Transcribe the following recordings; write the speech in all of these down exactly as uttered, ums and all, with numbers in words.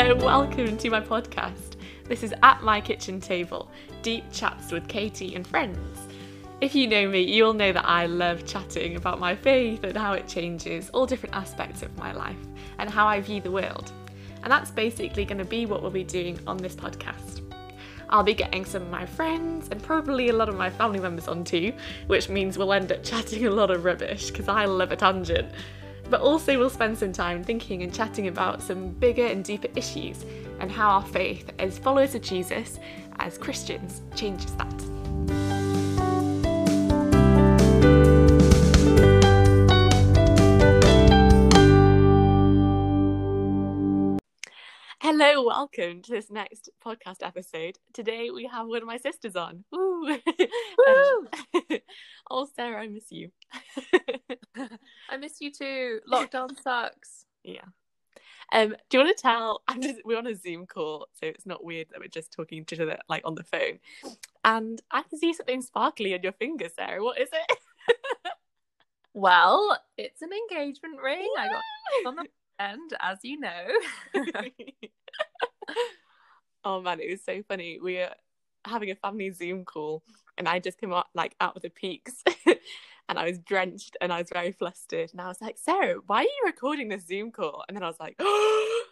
Hello, welcome to my podcast. This is At My Kitchen Table, deep chats with Katie and friends. If you know me, you'll know that I love chatting about my faith and how it changes all different aspects of my life and how I view the world. And that's basically going to be what we'll be doing on this podcast. I'll be getting some of my friends and probably a lot of my family members on too, which means we'll end up chatting a lot of rubbish because I love a tangent. But also we'll spend some time thinking and chatting about some bigger and deeper issues and how our faith as followers of Jesus, as Christians, changes that. Hello, welcome to this next podcast episode. Today we have one of my sisters on. Woo! Woo! Oh, Sarah, I miss you. I miss you too. Lockdown sucks. Yeah. Um, do you want to tell? I'm just, we're on a Zoom call, so it's not weird that we're just talking to each other like on the phone. And I can see something sparkly on your finger, Sarah. What is it? Well, it's an engagement ring. Yeah. I got it on the end, as you know. Oh man, it was so funny. We were having a family Zoom call, and I just came out like out of the peaks. And I was drenched and I was very flustered. And I was like, Sarah, why are you recording this Zoom call? And then I was like, oh!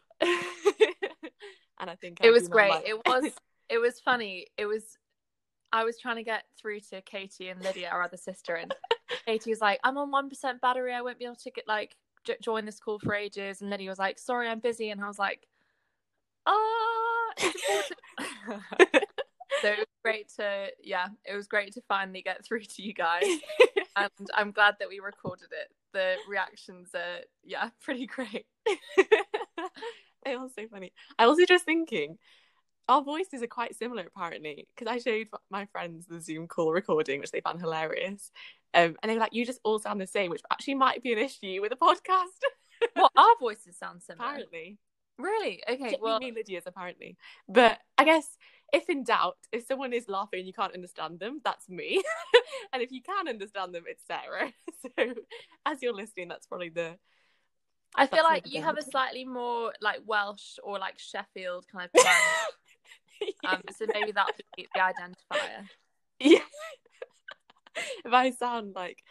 And I think it was great. Like... it was, it was funny. It was, I was trying to get through to Katie and Lydia, our other sister. And Katie was like, I'm on one percent battery. I won't be able to get like j- join this call for ages. And Lydia was like, sorry, I'm busy. And I was like, oh, it's important. So it was great to, yeah, it was great to finally get through to you guys. And I'm glad that we recorded it. The reactions are, yeah, pretty great. It was so funny. I was just thinking, our voices are quite similar apparently, because I showed my friends the Zoom call recording, which they found hilarious. Um, and they were like, you just all sound the same, which actually might be an issue with a podcast. Well, our voices sound similar. Apparently. Really? Okay, J- well... me and Lydia's apparently. But I guess... if in doubt, if someone is laughing and you can't understand them, that's me. And if you can understand them, it's Sarah. So as you're listening, that's probably the... I feel like you have a slightly more like Welsh or like Sheffield kind of plan. Yeah. Um, so maybe that'll be the identifier. Yeah. If I sound like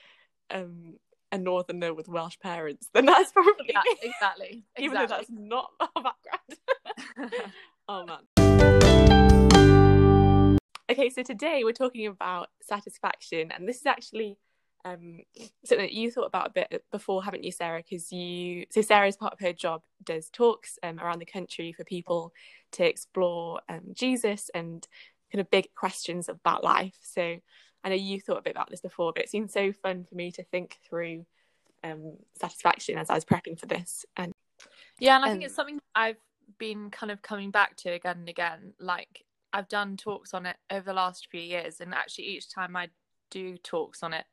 um, a northerner with Welsh parents, then that's probably... Yeah, exactly. Even exactly. Though that's not our background. Oh, man. Okay, so today we're talking about satisfaction, and this is actually um, something that you thought about a bit before, haven't you, Sarah? Because you, so Sarah's part of her job does talks um, around the country for people to explore um, Jesus and kind of big questions about life. So I know you thought a bit about this before, but it seemed so fun for me to think through um, satisfaction as I was prepping for this. And yeah, and I um, think it's something I've been kind of coming back to again and again, like. I've done talks on it over the last few years, and actually each time I do talks on it,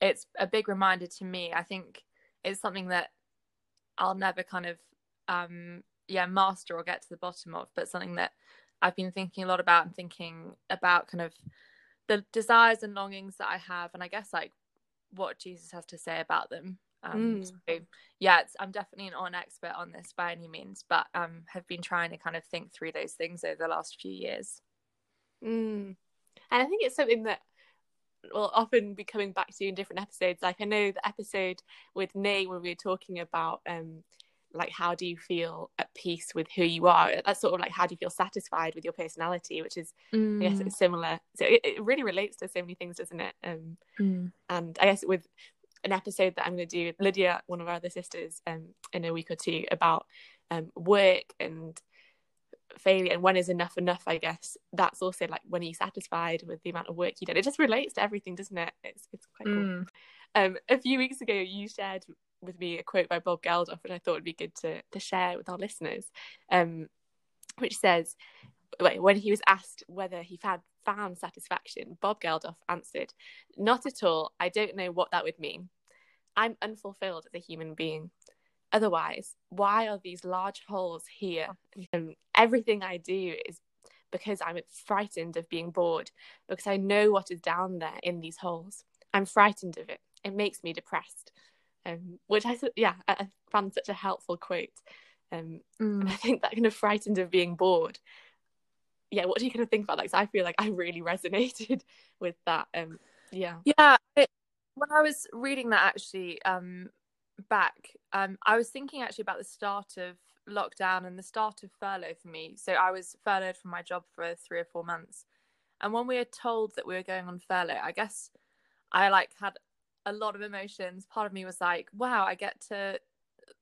it's a big reminder to me. I think it's something that I'll never kind of um yeah master or get to the bottom of, but something that I've been thinking a lot about and thinking about kind of the desires and longings that I have, and I guess like what Jesus has to say about them. Um, mm. So yeah, it's, I'm definitely not an expert on this by any means, but um, have been trying to kind of think through those things over the last few years. Mm. And I think it's something that will often be coming back to you in different episodes. Like I know the episode with Nay where we were talking about um, like how do you feel at peace with who you are? That's sort of like how do you feel satisfied with your personality, which is mm. I guess it's similar. So it, it really relates to so many things, doesn't it? Um, mm. And I guess with an episode that I'm going to do with Lydia, one of our other sisters, um, in a week or two about um, work and failure and when is enough enough, I guess. That's also like when are you satisfied with the amount of work you did? It just relates to everything, doesn't it? It's it's quite mm. cool. Um, a few weeks ago, you shared with me a quote by Bob Geldof, which I thought would be good to, to share with our listeners, um, which says, when he was asked whether he had found satisfaction, Bob Geldof answered, "Not at all. I don't know what that would mean. I'm unfulfilled as a human being. Otherwise, why are these large holes here? And everything I do is because I'm frightened of being bored, because I know what is down there in these holes. I'm frightened of it. It makes me depressed." Um, which I, yeah, I found such a helpful quote. Um, mm. And I think that kind of frightened of being bored. Yeah, what do you kind of think about that? Because I feel like I really resonated with that. Um, yeah. Yeah. It, when I was reading that actually um, back, um, I was thinking actually about the start of lockdown and the start of furlough for me. So I was furloughed from my job for three or four months. And when we were told that we were going on furlough, I guess I like had a lot of emotions. Part of me was like, wow, I get to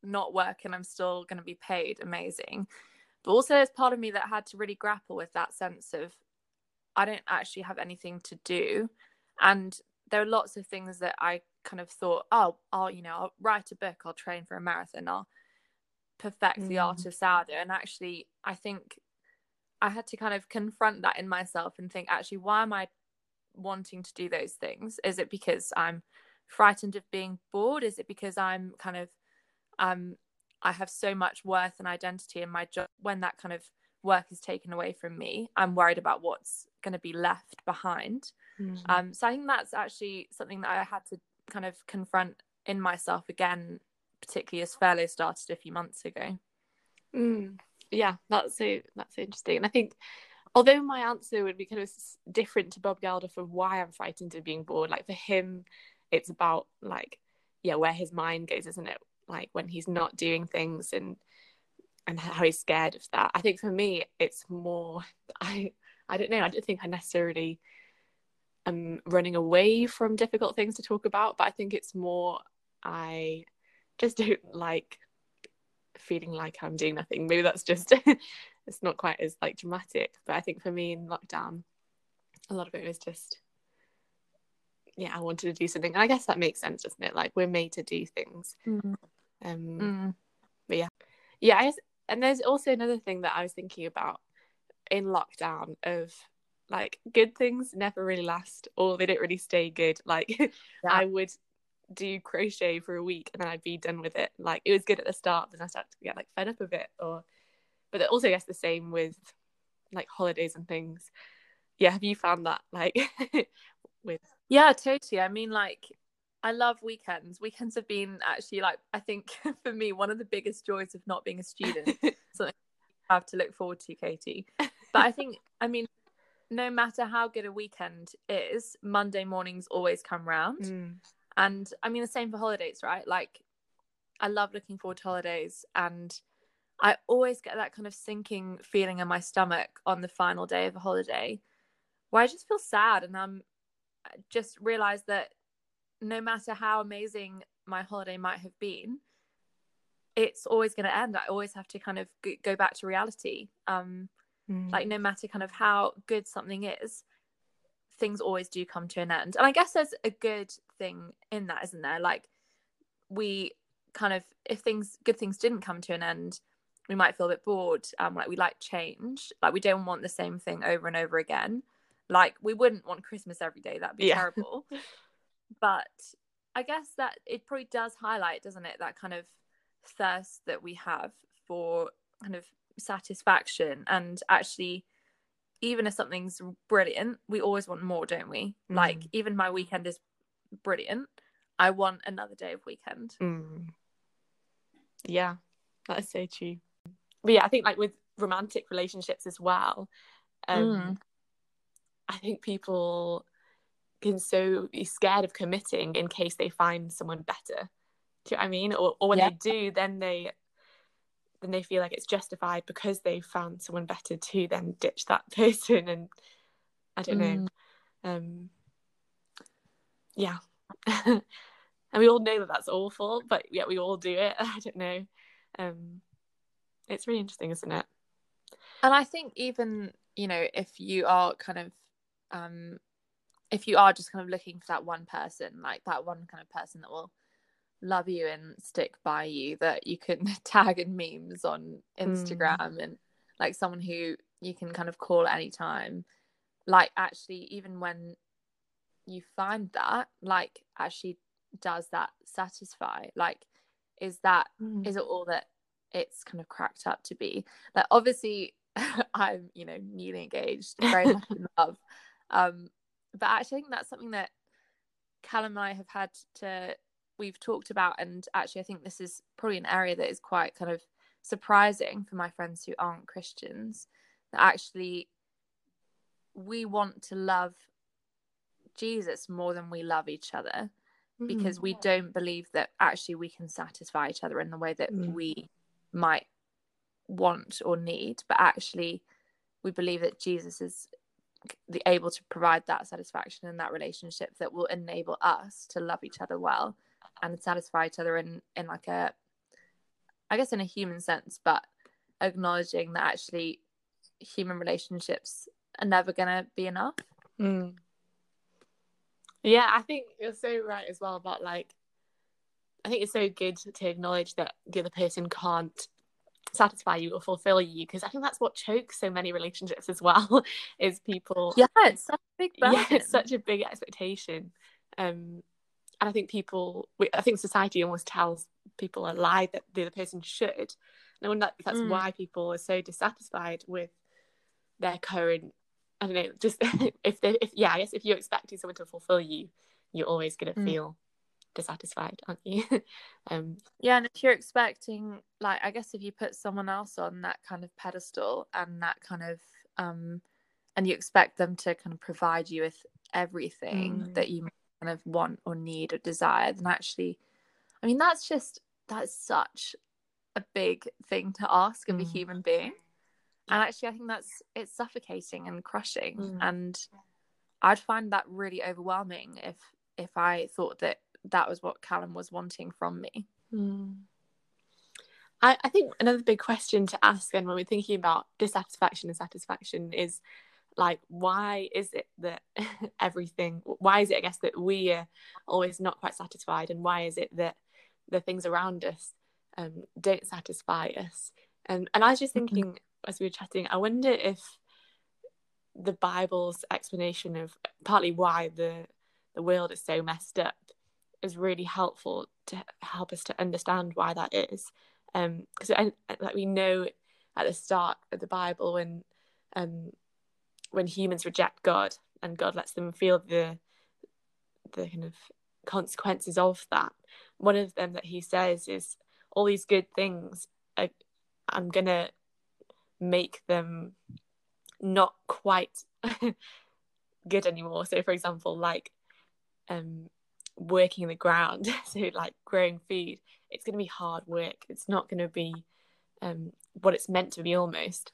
not work and I'm still going to be paid. Amazing. But also there's part of me that had to really grapple with that sense of I don't actually have anything to do. And there are lots of things that I kind of thought, oh, I'll, you know, I'll write a book, I'll train for a marathon, I'll perfect mm. the art of sourdough. And actually, I think I had to kind of confront that in myself and think, actually, why am I wanting to do those things? Is it because I'm frightened of being bored? Is it because I'm kind of, um, I have so much worth and identity in my job? When that kind of work is taken away from me, I'm worried about what's going to be left behind. Mm. Um, so I think that's actually something that I had to kind of confront in myself again, particularly as furlough started a few months ago. Mm. Yeah, that's so that's interesting. And I think, although my answer would be kind of different to Bob Geldof of why I'm frightened of being bored, like for him, it's about like, yeah, where his mind goes, isn't it? Like when he's not doing things and and how he's scared of that. I think for me it's more I I don't know I don't think I necessarily am running away from difficult things to talk about, but I think it's more I just don't like feeling like I'm doing nothing. Maybe that's just it's not quite as like dramatic, but I think for me in lockdown a lot of it was just yeah I wanted to do something, and I guess that makes sense, doesn't it? Like we're made to do things. Mm. um mm. But yeah yeah I guess, and there's also another thing that I was thinking about in lockdown of like good things never really last, or they don't really stay good. Like yeah. I would do crochet for a week and then I'd be done with it. Like it was good at the start, then I started to get like fed up a bit. Or but also I guess the same with like holidays and things. Yeah, have you found that like with yeah totally I mean like I love weekends. Weekends have been actually like I think for me one of the biggest joys of not being a student. Something I have to look forward to, Katie. But I think I mean no matter how good a weekend is, Monday mornings always come round. Mm. And I mean the same for holidays, right? Like I love looking forward to holidays, and I always get that kind of sinking feeling in my stomach on the final day of a holiday where I just feel sad, and I'm I just realise that no matter how amazing my holiday might have been, it's always going to end. I always have to kind of go back to reality. Um, mm. Like no matter kind of how good something is, things always do come to an end. And I guess there's a good thing in that, isn't there? Like we kind of, if things good things didn't come to an end, we might feel a bit bored. Um, like we like change. Like we don't want the same thing over and over again. Like we wouldn't want Christmas every day. That'd be yeah. terrible. But I guess that it probably does highlight, doesn't it, that kind of thirst that we have for kind of satisfaction. And actually even if something's brilliant, we always want more, don't we? Mm. Like even my weekend is brilliant, I want another day of weekend. Mm. Yeah, that is so true. But yeah, I think like with romantic relationships as well, um mm. I think people can so be scared of committing in case they find someone better. Do you know what I mean? Or, or when yeah. they do, then they then they feel like it's justified because they found someone better to then ditch that person. And I don't mm. know. Um, yeah. And we all know that that's awful, but yet we all do it. I don't know. Um, it's really interesting, isn't it? And I think even, you know, if you are kind of um if you are just kind of looking for that one person, like that one kind of person that will love you and stick by you, that you can tag in memes on Instagram mm. and like someone who you can kind of call at any time. Like actually even when you find that, like actually does that satisfy? Like is that mm. is it all that it's kind of cracked up to be? Like obviously I'm, you know, newly engaged, very much in love. Um, but actually I think that's something that Callum and I have had to, we've talked about, and actually I think this is probably an area that is quite kind of surprising for my friends who aren't Christians, that actually we want to love Jesus more than we love each other, because we don't believe that actually we can satisfy each other in the way that mm. we might want or need, but actually we believe that Jesus is able to provide that satisfaction in that relationship that will enable us to love each other well and satisfy each other in in like a, I guess in a human sense, but acknowledging that actually human relationships are never gonna be enough. Mm. Yeah, I think you're so right as well about, like, I think it's so good to acknowledge that the other person can't satisfy you or fulfill you, because I think that's what chokes so many relationships as well, is people... Yeah, it's such a big burden. Yeah, it's such a big expectation. Um, and I think people, we, I think society almost tells people a lie that the other person should. And I wonder if that's mm. why people are so dissatisfied with their current, I don't know, just if they, if yeah, I guess if you're expecting someone to fulfill you, you're always going to mm. feel dissatisfied, aren't you? um, yeah, and if you're expecting, like, I guess if you put someone else on that kind of pedestal and that kind of, um, and you expect them to kind of provide you with everything mm. that you kind of want or need or desire, then actually, I mean, that's just, that's such a big thing to ask of mm. a human being. And actually, I think that's, it's suffocating and crushing. Mm. And I'd find that really overwhelming if if I thought that that was what Callum was wanting from me. Mm. I, I think another big question to ask then when we're thinking about dissatisfaction and satisfaction is, like, why is it that everything, why is it, I guess, that we are always not quite satisfied, and why is it that the things around us um, don't satisfy us? And, and I was just thinking... Mm-hmm. as we were chatting, I wonder if the Bible's explanation of partly why the the world is so messed up is really helpful to help us to understand why that is. Um, because like we know at the start of the Bible, when um when humans reject God and God lets them feel the the kind of consequences of that, one of them that he says is, all these good things are, I'm gonna make them not quite good anymore. So for example, like um working the ground, so like growing food, it's going to be hard work, it's not going to be um what it's meant to be almost.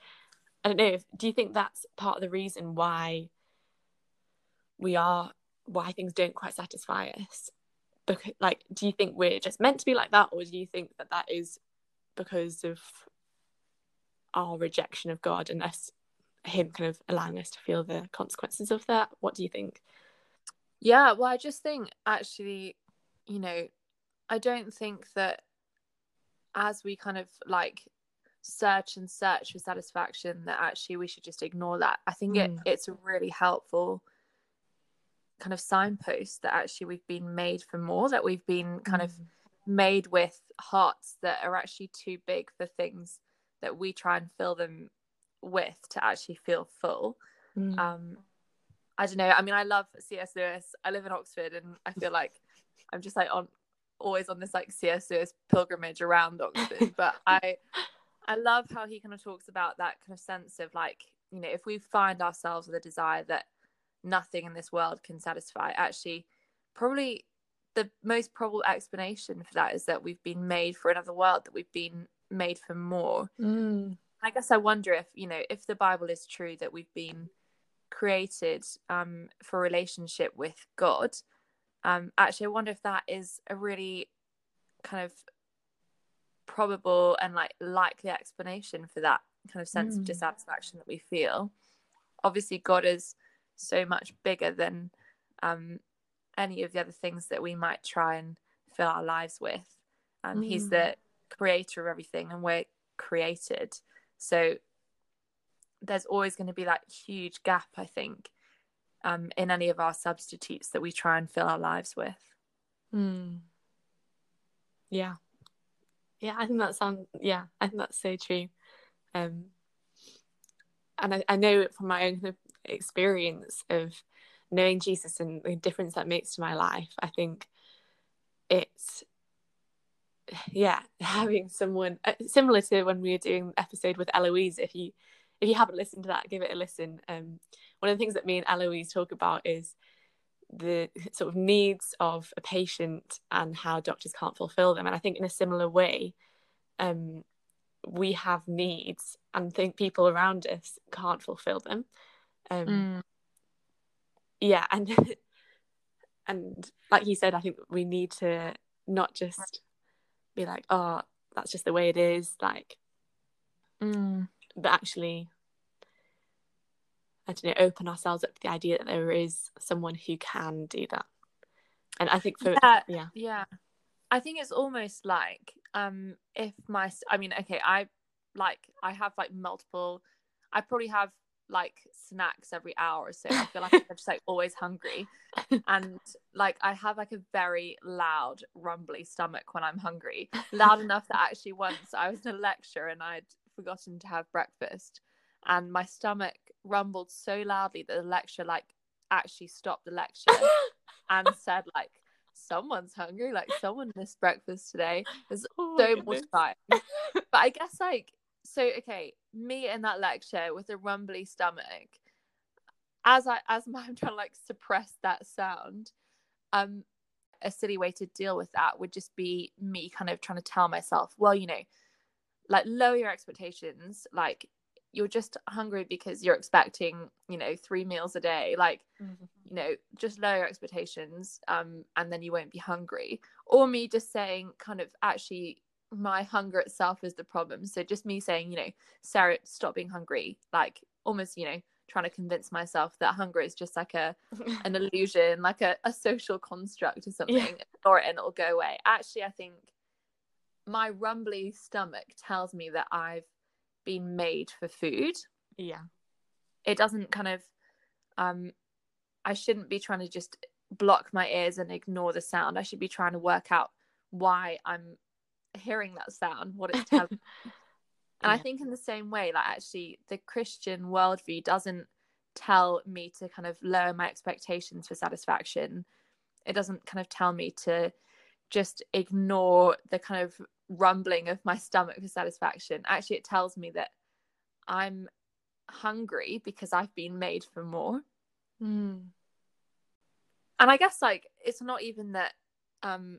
I don't know, if, do you think that's part of the reason why we are why things don't quite satisfy us? Because, like, do you think we're just meant to be like that, or do you think that that is because of our rejection of God and us, him kind of allowing us to feel the consequences of that? What do you think? Yeah, well, I just think actually, you know, I don't think that as we kind of like search and search for satisfaction that actually we should just ignore that. I think mm. it, it's a really helpful kind of signpost that actually we've been made for more, that we've been kind mm. of made with hearts that are actually too big for things that we try and fill them with to actually feel full. Mm. Um, I don't know. I mean, I love C S Lewis. I live in Oxford, and I feel like I'm just like on always on this like C S Lewis pilgrimage around Oxford. But I, I love how he kind of talks about that kind of sense of, like, you know, if we find ourselves with a desire that nothing in this world can satisfy, actually, probably the most probable explanation for that is that we've been made for another world, that we've been made for more. mm. I guess I wonder if, you know, if the Bible is true that we've been created um for relationship with God, um actually I wonder if that is a really kind of probable and like likely explanation for that kind of sense mm. of dissatisfaction that we feel. Obviously God is so much bigger than um any of the other things that we might try and fill our lives with, and um, mm. he's the creator of everything, and we're created, so there's always going to be that huge gap, I think, um in any of our substitutes that we try and fill our lives with. mm. yeah yeah I think that sounds yeah I think that's so true. Um and I, I know from my own experience of knowing Jesus and the difference that makes to my life, I think it's yeah, having someone uh, similar to when we were doing the episode with Eloise. If you if you haven't listened to that, give it a listen. Um, one of the things that me and Eloise talk about is the sort of needs of a patient and how doctors can't fulfill them. And I think in a similar way, um, we have needs and think people around us can't fulfill them. Um, mm. Yeah, and and like you said, I think we need to not just be like, oh, that's just the way it is, like, mm. but actually, I don't know, open ourselves up to the idea that there is someone who can do that. And I think for yeah yeah, yeah. I think it's almost like um if my I mean okay I like I have like multiple I probably have like snacks every hour or so. I feel like I'm just like always hungry, and like I have like a very loud rumbly stomach when I'm hungry, loud enough that actually once I was in a lecture and I'd forgotten to have breakfast, and my stomach rumbled so loudly that the lecturer like actually stopped the lecture and said like, someone's hungry, like someone missed breakfast today. It's oh so mortifying. But I guess like, so okay, me in that lecture with a rumbly stomach, as I as I'm trying to like suppress that sound, um, a silly way to deal with that would just be me kind of trying to tell myself, well, you know, like lower your expectations, like you're just hungry because you're expecting, you know, three meals a day, like, mm-hmm. you know, just lower your expectations, um, and then you won't be hungry. Or me just saying kind of actually, my hunger itself is the problem. So just me saying, you know, Sarah, stop being hungry, like almost, you know, trying to convince myself that hunger is just like a an illusion, like a, a social construct or something, yeah. or and it'll go away. Actually, I think my rumbly stomach tells me that I've been made for food. Yeah, it doesn't kind of um I shouldn't be trying to just block my ears and ignore the sound. I should be trying to work out why I'm hearing that sound, what it's telling. And yeah. I think in the same way, like actually the Christian worldview doesn't tell me to kind of lower my expectations for satisfaction. It doesn't kind of tell me to just ignore the kind of rumbling of my stomach for satisfaction. Actually, it tells me that I'm hungry because I've been made for more. Mm. And I guess like it's not even that um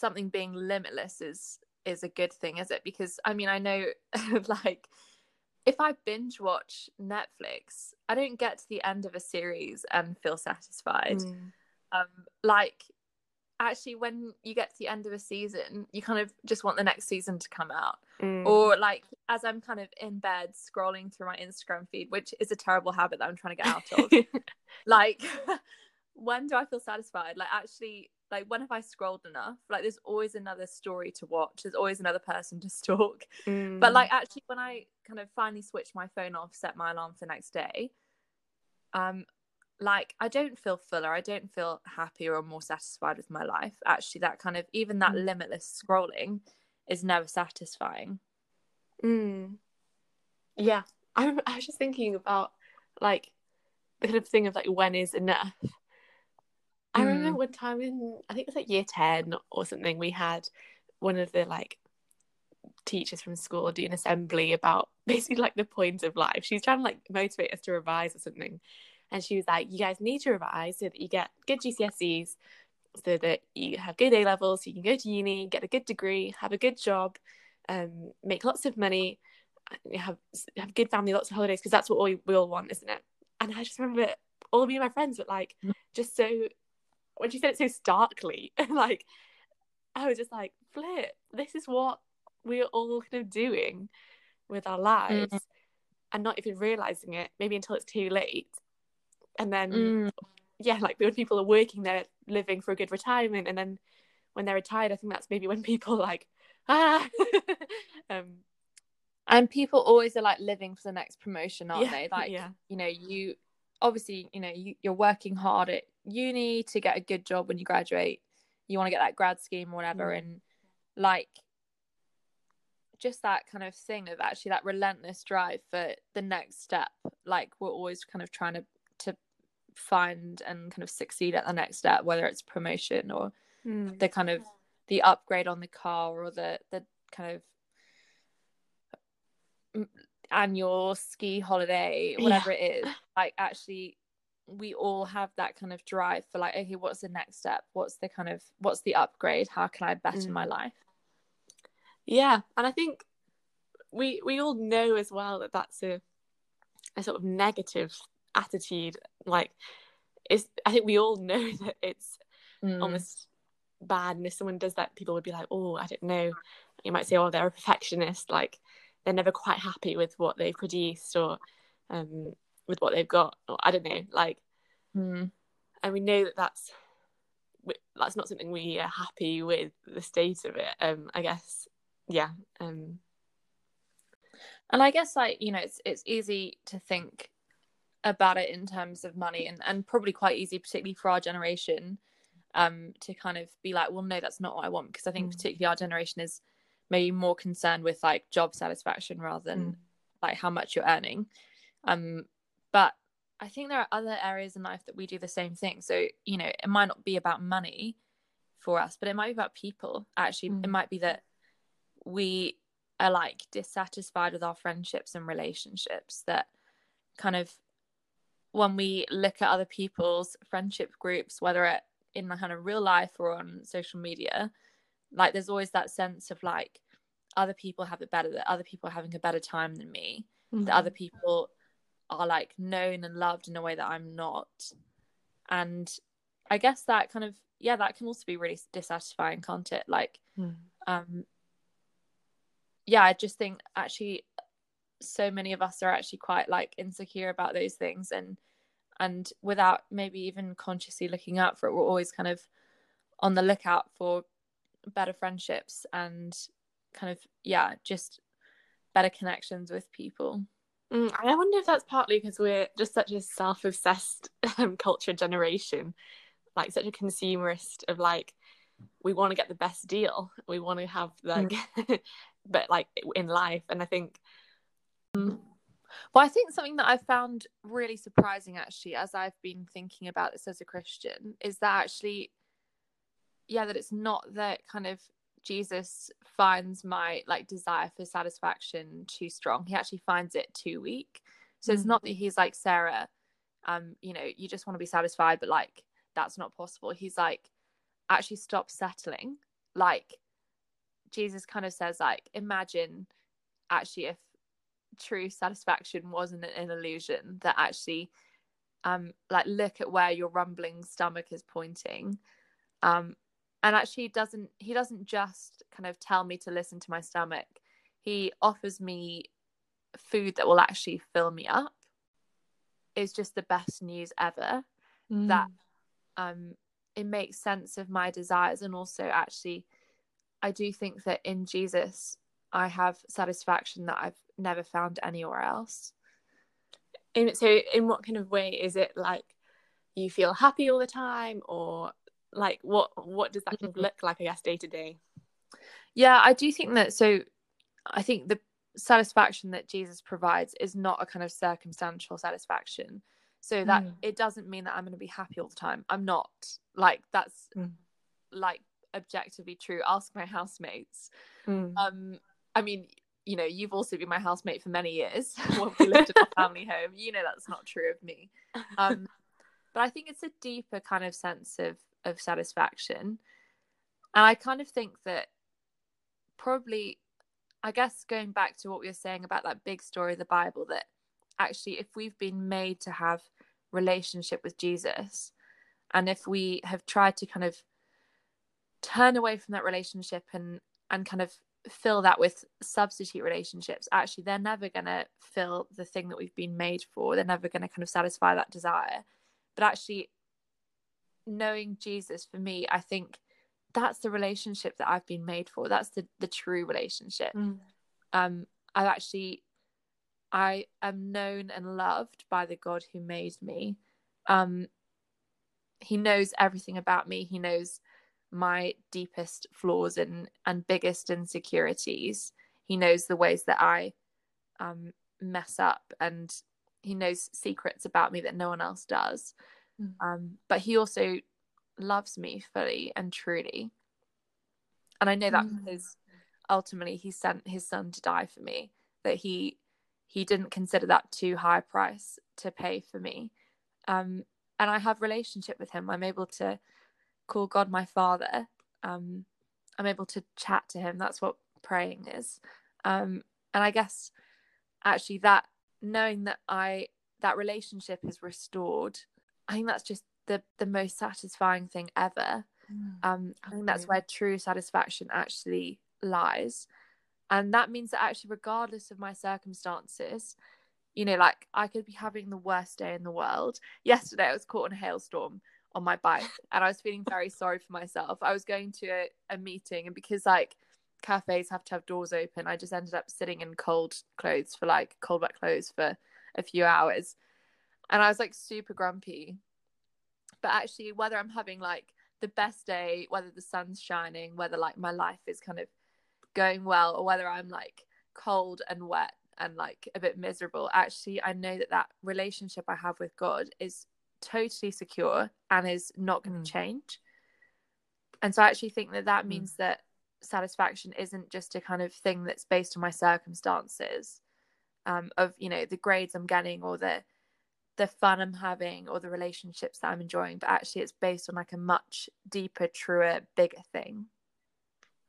something being limitless is is a good thing, is it? Because I mean, I know like if I binge watch Netflix, I don't get to the end of a series and feel satisfied. Mm. Um like actually when you get to the end of a season, you kind of just want the next season to come out. Mm. Or like as I'm kind of in bed scrolling through my Instagram feed, which is a terrible habit that I'm trying to get out of, like when do I feel satisfied? Like actually, like when have I scrolled enough? Like there's always another story to watch, there's always another person to stalk. Mm. But like actually when I kind of finally switch my phone off, set my alarm for the next day, um like I don't feel fuller, I don't feel happier or more satisfied with my life. Actually that kind of even that mm. limitless scrolling is never satisfying. Mm. Yeah, I, I was just thinking about like the kind of thing of like when is enough. I remember one time in, I think it was like year ten or something, we had one of the like teachers from school do an assembly about basically like the point of life. She's trying to like motivate us to revise or something. And she was like, you guys need to revise so that you get good G C S Es, so that you have good A levels, so you can go to uni, get a good degree, have a good job, um, make lots of money, have have good family, lots of holidays, because that's what we, we all want, isn't it? And I just remember all me and my friends were like, just so, when she said it so starkly, like I was just like, flip, this is what we're all kind of doing with our lives. Mm. And not even realising it, maybe until it's too late. And then mm. yeah, like when people are working, they're living for a good retirement, and then when they're retired, I think that's maybe when people are like, ah um and people always are like living for the next promotion, aren't yeah, they? Like yeah. you know, you obviously, you know, you, you're working hard at uni to get a good job when you graduate. You want to get that grad scheme or whatever. Mm. And like just that kind of thing of actually that relentless drive for the next step. Like we're always kind of trying to to find and kind of succeed at the next step, whether it's promotion or mm. the kind of the upgrade on the car, or the the kind of annual ski holiday, whatever yeah. it is, like actually we all have that kind of drive for like, okay, what's the next step, what's the kind of what's the upgrade, how can I better mm. my life? Yeah. And I think we we all know as well that that's a a sort of negative attitude. Like, it's, I think we all know that it's mm. almost bad, and if someone does that, people would be like, oh, I don't know, you might say, oh, they're a perfectionist, like they're never quite happy with what they've produced, or um with what they've got, or I don't know, like mm. and we know that that's that's not something we are happy with, the state of it, um I guess. Yeah. um and I guess, like, you know, it's it's easy to think about it in terms of money, and, and probably quite easy, particularly for our generation, um to kind of be like, well, no, that's not what I want, because I think mm. particularly our generation is maybe more concerned with like job satisfaction rather than mm. like how much you're earning. um But I think there are other areas in life that we do the same thing. So, you know, it might not be about money for us, but it might be about people. Actually, mm. it might be that we are like dissatisfied with our friendships and relationships, that kind of when we look at other people's friendship groups, whether it in the kind of real life or on social media, like there's always that sense of like other people have it better, that other people are having a better time than me, mm. that other people are like known and loved in a way that I'm not. And I guess that kind of, yeah, that can also be really dissatisfying, can't it? Like mm. um yeah, I just think actually so many of us are actually quite like insecure about those things, and and without maybe even consciously looking out for it, we're always kind of on the lookout for better friendships and kind of, yeah, just better connections with people. Mm, I wonder if that's partly because we're just such a self-obsessed um, culture generation, like such a consumerist of like, we want to get the best deal, we want to have like mm. but like in life. And I think um, well I think something that I found really surprising actually as I've been thinking about this as a Christian is that actually, yeah, that it's not that kind of Jesus finds my like desire for satisfaction too strong. He actually finds it too weak. So mm-hmm. it's not that he's like, Sarah, um, you know, you just want to be satisfied, but like that's not possible. He's like, actually stop settling. Like Jesus kind of says, like, imagine actually if true satisfaction wasn't an illusion, that actually um like look at where your rumbling stomach is pointing. Um And actually doesn't he doesn't just kind of tell me to listen to my stomach. He offers me food that will actually fill me up. It's just the best news ever. Mm. That um it makes sense of my desires. And also actually I do think that in Jesus I have satisfaction that I've never found anywhere else. And so in what kind of way is it, like you feel happy all the time, or like what what does that kind of look like, I guess, day to day? Yeah, I do think that, so I think the satisfaction that Jesus provides is not a kind of circumstantial satisfaction, so that mm. it doesn't mean that I'm going to be happy all the time. I'm not, like that's mm. like objectively true. Ask my housemates. mm. um I mean, you know, you've also been my housemate for many years when we lived in our family home, you know that's not true of me. Um but I think it's a deeper kind of sense of of satisfaction. And I kind of think that probably, I guess, going back to what we were saying about that big story of the Bible, that actually if we've been made to have relationship with Jesus, and if we have tried to kind of turn away from that relationship and and kind of fill that with substitute relationships, actually they're never going to fill the thing that we've been made for. They're never going to kind of satisfy that desire. But actually knowing Jesus, for me, I think that's the relationship that I've been made for. That's the the true relationship. Mm. um I've actually I am known and loved by the God who made me. Um he knows everything about me. He knows my deepest flaws and and biggest insecurities. He knows the ways that I um mess up, and he knows secrets about me that no one else does. Um, but he also loves me fully and truly. And I know that mm. because ultimately he sent his son to die for me, that he he didn't consider that too high a price to pay for me. Um, and I have relationship with him. I'm able to call God my father. Um, I'm able to chat to him. That's what praying is. Um, and I guess actually that knowing that I that relationship is restored, I think that's just the the most satisfying thing ever. Mm, um, I think that's where true satisfaction actually lies. And that means that actually, regardless of my circumstances, you know, like I could be having the worst day in the world. Yesterday, I was caught in a hailstorm on my bike and I was feeling very sorry for myself. I was going to a, a meeting, and because like cafes have to have doors open, I just ended up sitting in cold clothes for like cold wet clothes for a few hours. And I was like super grumpy. But actually, whether I'm having like the best day, whether the sun's shining, whether like my life is kind of going well, or whether I'm like cold and wet and like a bit miserable, actually I know that that relationship I have with God is totally secure and is not going to mm. change. And so I actually think that that mm. means that satisfaction isn't just a kind of thing that's based on my circumstances, um, of, you know, the grades I'm getting or the the fun I'm having or the relationships that I'm enjoying, but actually it's based on like a much deeper, truer, bigger thing.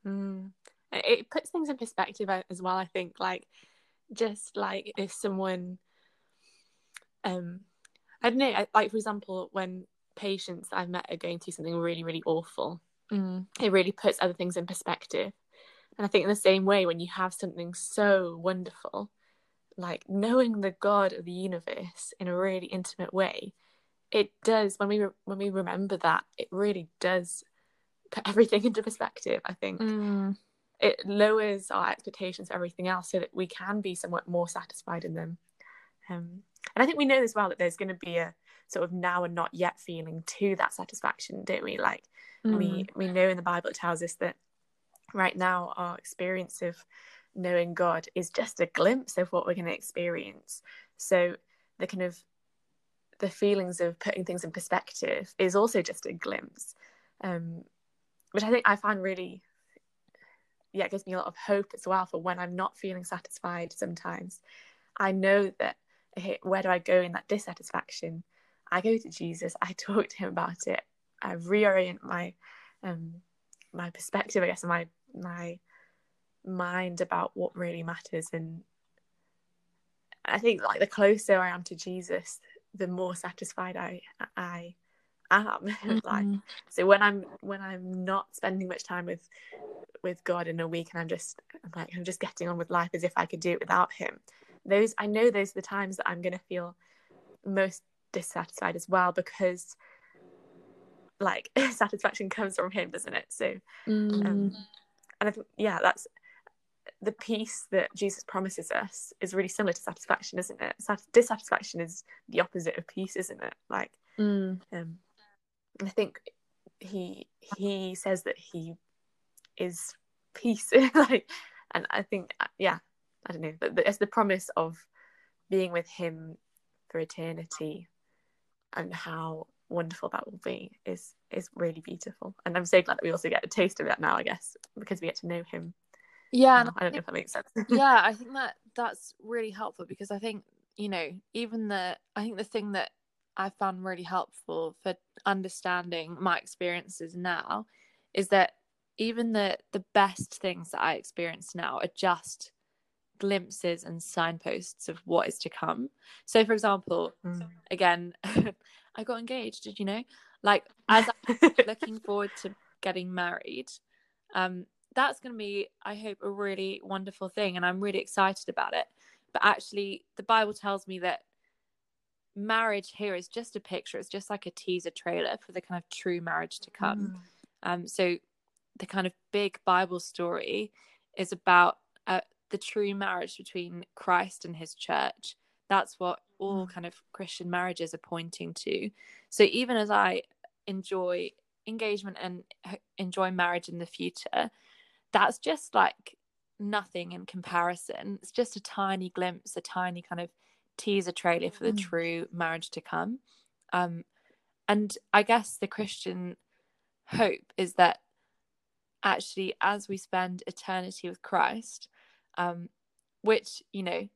Mm. It puts things in perspective as well, I think. Like, just like if someone, um, I don't know, like for example, when patients I've met are going through something really, really awful, mm. it really puts other things in perspective. And I think in the same way, when you have something so wonderful, like knowing the God of the universe in a really intimate way, it does, when we re- when we remember that, it really does put everything into perspective, I think. Mm. It lowers our expectations for everything else so that we can be somewhat more satisfied in them. Um, and I think we know as well that there's going to be a sort of now and not yet feeling to that satisfaction, don't we? Like mm. we we know in the Bible it tells us that right now our experience of knowing God is just a glimpse of what we're going to experience. So the kind of the feelings of putting things in perspective is also just a glimpse, um, which I think I find really, yeah, it gives me a lot of hope as well for when I'm not feeling satisfied sometimes. I know that, okay, where do I go in that dissatisfaction? I go to Jesus, I talk to him about it, I reorient my um my perspective, I guess, and my my mind about what really matters. And I think like the closer I am to Jesus, the more satisfied I I am. Mm-hmm. Like, so when I'm when I'm not spending much time with with God in a week and I'm just I'm like I'm just getting on with life as if I could do it without him, those I know those are the times that I'm going to feel most dissatisfied as well, because like satisfaction comes from him, doesn't it? So mm. um, and I think, yeah, that's the peace that Jesus promises us is really similar to satisfaction, isn't it? Dissatisfaction is the opposite of peace, isn't it? Like mm. um, I think he he says that he is peace. Like, and I think, yeah, I don't know, but it's the promise of being with him for eternity and how wonderful that will be is is really beautiful. And I'm so glad that we also get a taste of that now, I guess, because we get to know him. Yeah, and I, I don't think, know if that makes sense. Yeah, I think that that's really helpful, because I think, you know, even the I think the thing that I found really helpful for understanding my experiences now is that even the the best things that I experience now are just glimpses and signposts of what is to come. So for example, mm. again, I got engaged, did you know? Like, as I'm looking forward to getting married, um, that's going to be, I hope, a really wonderful thing, and I'm really excited about it. But actually, the Bible tells me that marriage here is just a picture. It's just like a teaser trailer for the kind of true marriage to come. Mm. Um, so the kind of big Bible story is about uh, the true marriage between Christ and his church. That's what all kind of Christian marriages are pointing to. So even as I enjoy engagement and enjoy marriage in the future, that's just like nothing in comparison. It's just a tiny glimpse, a tiny kind of teaser trailer for the mm. true marriage to come. Um, and I guess the Christian hope is that actually, as we spend eternity with Christ, um, which, you know,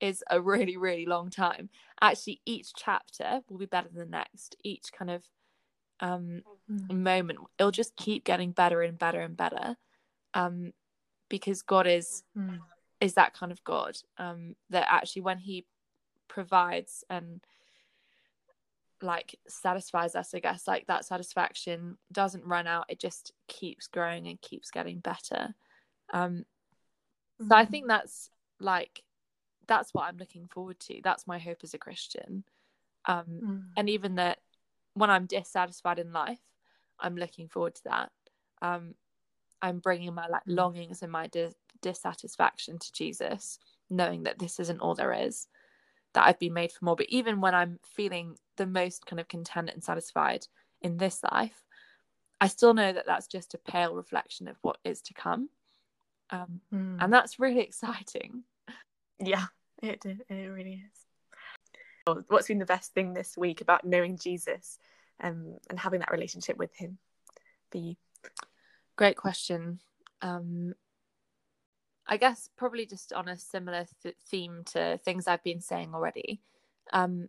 is a really, really long time, actually each chapter will be better than the next. Each kind of um, mm-hmm. moment, it'll just keep getting better and better and better, um, because God is mm. is that kind of God, um, that actually when he provides and like satisfies us, I guess, like that satisfaction doesn't run out, it just keeps growing and keeps getting better. Um, mm-hmm. So I think that's like, that's what I'm looking forward to. That's my hope as a Christian. Um, mm. And even that when I'm dissatisfied in life, I'm looking forward to that. Um, I'm bringing my like longings and my dis- dissatisfaction to Jesus, knowing that this isn't all there is, that I've been made for more. But even when I'm feeling the most kind of content and satisfied in this life, I still know that that's just a pale reflection of what is to come. Um, mm. And that's really exciting. Yeah, it did. It really is. What's been the best thing this week about knowing Jesus um, and having that relationship with him for you? Great question. Um, I guess probably just on a similar th- theme to things I've been saying already. Um,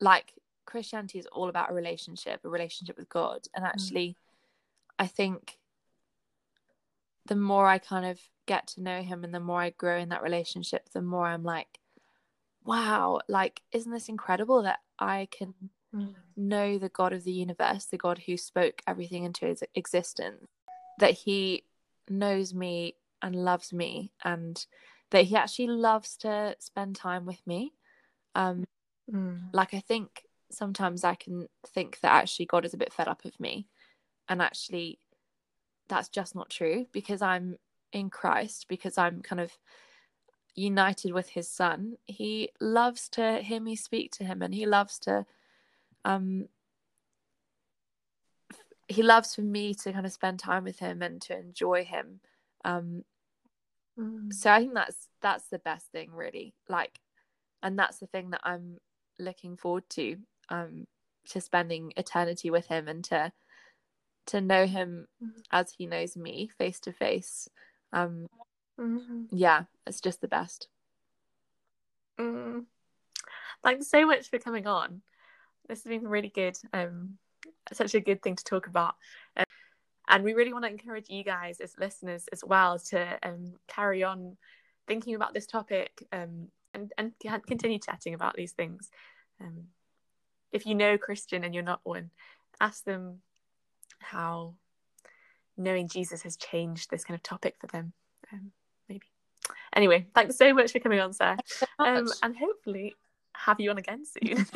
like Christianity is all about a relationship, a relationship with God. And actually, mm-hmm. I think the more I kind of get to know him and the more I grow in that relationship, the more I'm like, wow, like, isn't this incredible that I can mm. know the God of the universe, the God who spoke everything into his existence, that he knows me and loves me, and that he actually loves to spend time with me. Um, mm. Like, I think sometimes I can think that actually God is a bit fed up of me, and actually that's just not true, because I'm in Christ, because I'm kind of united with his son. He loves to hear me speak to him, and he loves to um he loves for me to kind of spend time with him and to enjoy him. um mm. So I think that's that's the best thing, really, like, and that's the thing that I'm looking forward to, um to spending eternity with him and to to know him as he knows me, face to face. Um, mm-hmm. Yeah, it's just the best. Mm. Thanks so much for coming on. This has been really good, um, such a good thing to talk about. Um, and we really want to encourage you guys as listeners as well to um, carry on thinking about this topic, um, and, and continue chatting about these things. Um, if you know a Christian and you're not one, ask them how knowing Jesus has changed this kind of topic for them, um, maybe. Anyway, thanks so much for coming on, Sarah, um, and hopefully have you on again soon.